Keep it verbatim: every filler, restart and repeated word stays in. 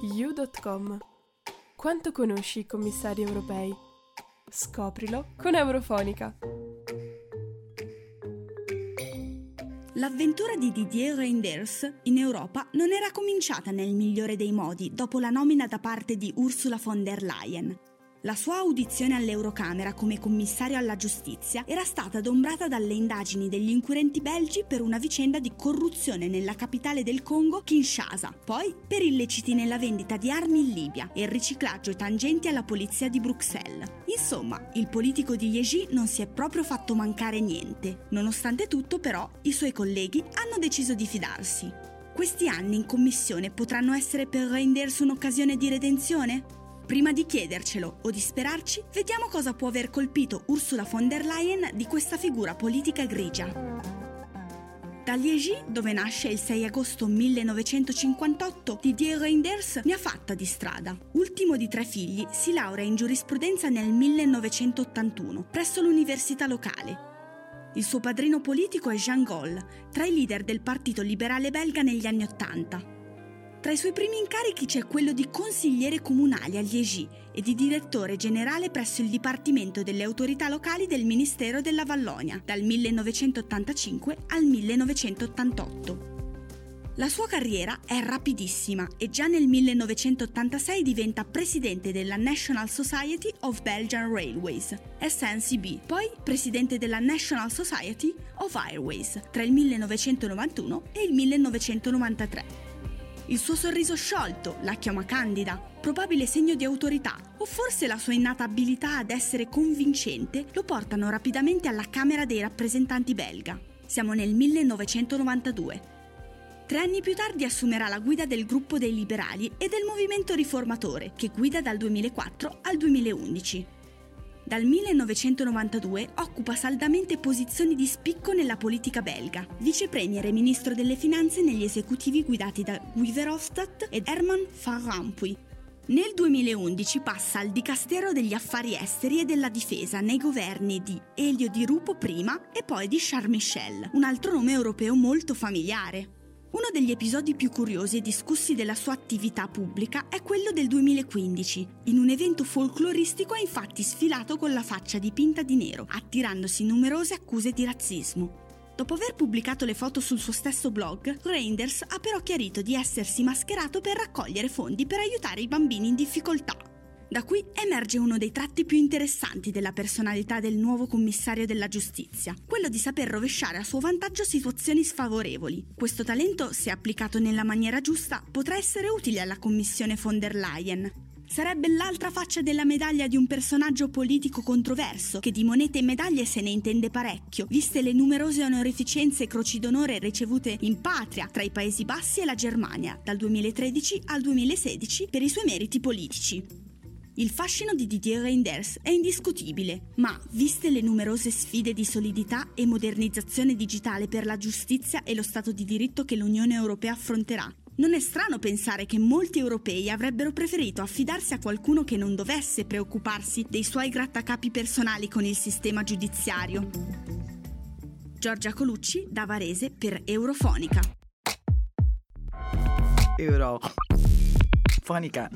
you punto com. Quanto conosci i commissari europei? Scoprilo con Eurofonica. L'avventura di Didier Reinders in Europa non era cominciata nel migliore dei modi dopo la nomina da parte di Ursula von der Leyen. La sua audizione all'Eurocamera come commissario alla giustizia era stata adombrata dalle indagini degli inquirenti belgi per una vicenda di corruzione nella capitale del Congo, Kinshasa, poi per illeciti nella vendita di armi in Libia e il riciclaggio e tangenti alla polizia di Bruxelles. Insomma, il politico di Liegi non si è proprio fatto mancare niente. Nonostante tutto, però, i suoi colleghi hanno deciso di fidarsi. Questi anni in commissione potranno essere per Reinders un'occasione di redenzione? Prima di chiedercelo o di sperarci, vediamo cosa può aver colpito Ursula von der Leyen di questa figura politica grigia. Da Liegi, dove nasce il sei agosto millenovecentocinquantotto, Didier Reinders ne ha fatta di strada. Ultimo di tre figli, si laurea in giurisprudenza nel millenovecentottantuno presso l'università locale. Il suo padrino politico è Jean Gaulle, tra i leader del Partito Liberale Belga negli anni Ottanta. Tra i suoi primi incarichi c'è quello di consigliere comunale a Liegi e di direttore generale presso il Dipartimento delle Autorità Locali del Ministero della Vallonia dal millenovecentottantacinque al millenovecentottantotto. La sua carriera è rapidissima e già nel millenovecentottantasei diventa presidente della National Society of Belgian Railways, S N C B, poi presidente della National Society of Airways tra il millenovecentonovantuno e il millenovecentonovantatré. Il suo sorriso sciolto, la chioma candida, probabile segno di autorità, o forse la sua innata abilità ad essere convincente, lo portano rapidamente alla Camera dei rappresentanti belga. Siamo nel millenovecentonovantadue. Tre anni più tardi assumerà la guida del gruppo dei liberali e del movimento riformatore, che guida dal duemilaquattro al duemilaundici. Dal millenovecentonovantadue occupa saldamente posizioni di spicco nella politica belga, vicepremier e ministro delle finanze negli esecutivi guidati da Guy Verhofstadt ed Herman Van Rompuy. Nel duemilaundici passa al Dicastero degli Affari Esteri e della Difesa nei governi di Elio Di Rupo prima e poi di Charles Michel, un altro nome europeo molto familiare. Uno degli episodi più curiosi e discussi della sua attività pubblica è quello del duemilaquindici. In un evento folcloristico è infatti sfilato con la faccia dipinta di nero, attirandosi numerose accuse di razzismo. Dopo aver pubblicato le foto sul suo stesso blog, Reinders ha però chiarito di essersi mascherato per raccogliere fondi per aiutare i bambini in difficoltà. Da qui emerge uno dei tratti più interessanti della personalità del nuovo commissario della giustizia, quello di saper rovesciare a suo vantaggio situazioni sfavorevoli. Questo talento, se applicato nella maniera giusta, potrà essere utile alla commissione von der Leyen. Sarebbe l'altra faccia della medaglia di un personaggio politico controverso, che di monete e medaglie se ne intende parecchio, viste le numerose onorificenze e croci d'onore ricevute in patria tra i Paesi Bassi e la Germania, dal duemilatredici al duemilasedici, per i suoi meriti politici. Il fascino di Didier Reinders è indiscutibile, ma, viste le numerose sfide di solidità e modernizzazione digitale per la giustizia e lo Stato di diritto che l'Unione Europea affronterà, non è strano pensare che molti europei avrebbero preferito affidarsi a qualcuno che non dovesse preoccuparsi dei suoi grattacapi personali con il sistema giudiziario. Giorgia Colucci, da Varese, per Eurofonica. Eurofonica.